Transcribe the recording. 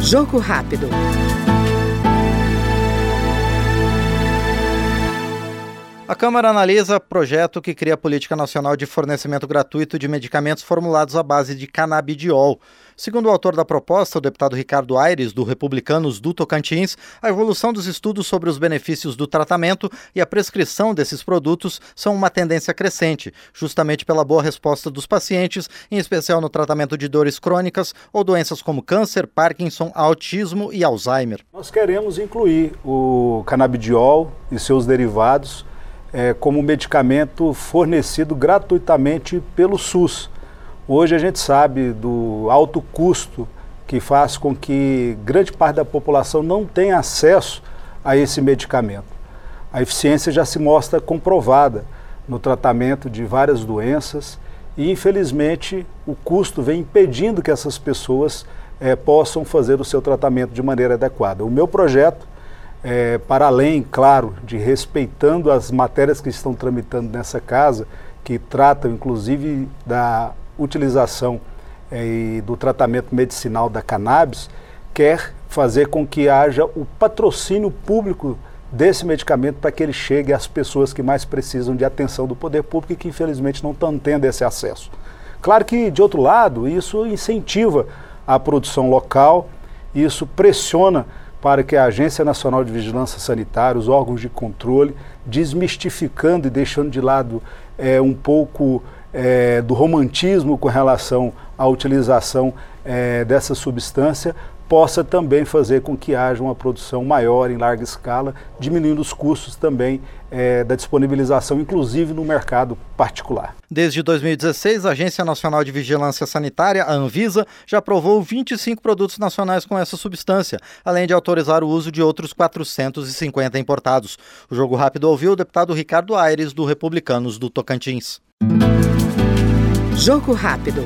Jogo rápido. A Câmara analisa projeto que cria a Política Nacional de Fornecimento Gratuito de Medicamentos formulados à base de canabidiol. Segundo o autor da proposta, o deputado Ricardo Ayres, do Republicanos do Tocantins, a evolução dos estudos sobre os benefícios do tratamento e a prescrição desses produtos são uma tendência crescente, justamente pela boa resposta dos pacientes, em especial no tratamento de dores crônicas ou doenças como câncer, Parkinson, autismo e Alzheimer. Nós queremos incluir o canabidiol e seus derivados como medicamento fornecido gratuitamente pelo SUS. Hoje a gente sabe do alto custo que faz com que grande parte da população não tenha acesso a esse medicamento. A eficiência já se mostra comprovada no tratamento de várias doenças e, infelizmente, o custo vem impedindo que essas pessoas possam fazer o seu tratamento de maneira adequada. O meu projeto, para além, claro, de respeitando as matérias que estão tramitando nessa casa, que tratam inclusive da utilização e do tratamento medicinal da cannabis, quer fazer com que haja o patrocínio público desse medicamento para que ele chegue às pessoas que mais precisam de atenção do poder público e que infelizmente não estão tendo esse acesso. Claro que, de outro lado, isso incentiva a produção local, isso pressiona para que a Agência Nacional de Vigilância Sanitária, os órgãos de controle, desmistificando e deixando de lado um pouco do romantismo com relação à utilização dessa substância, possa também fazer com que haja uma produção maior em larga escala, diminuindo os custos também da disponibilização, inclusive no mercado particular. Desde 2016, a Agência Nacional de Vigilância Sanitária, a Anvisa, já aprovou 25 produtos nacionais com essa substância, além de autorizar o uso de outros 450 importados. O Jogo Rápido ouviu o deputado Ricardo Ayres, do Republicanos do Tocantins. Jogo Rápido.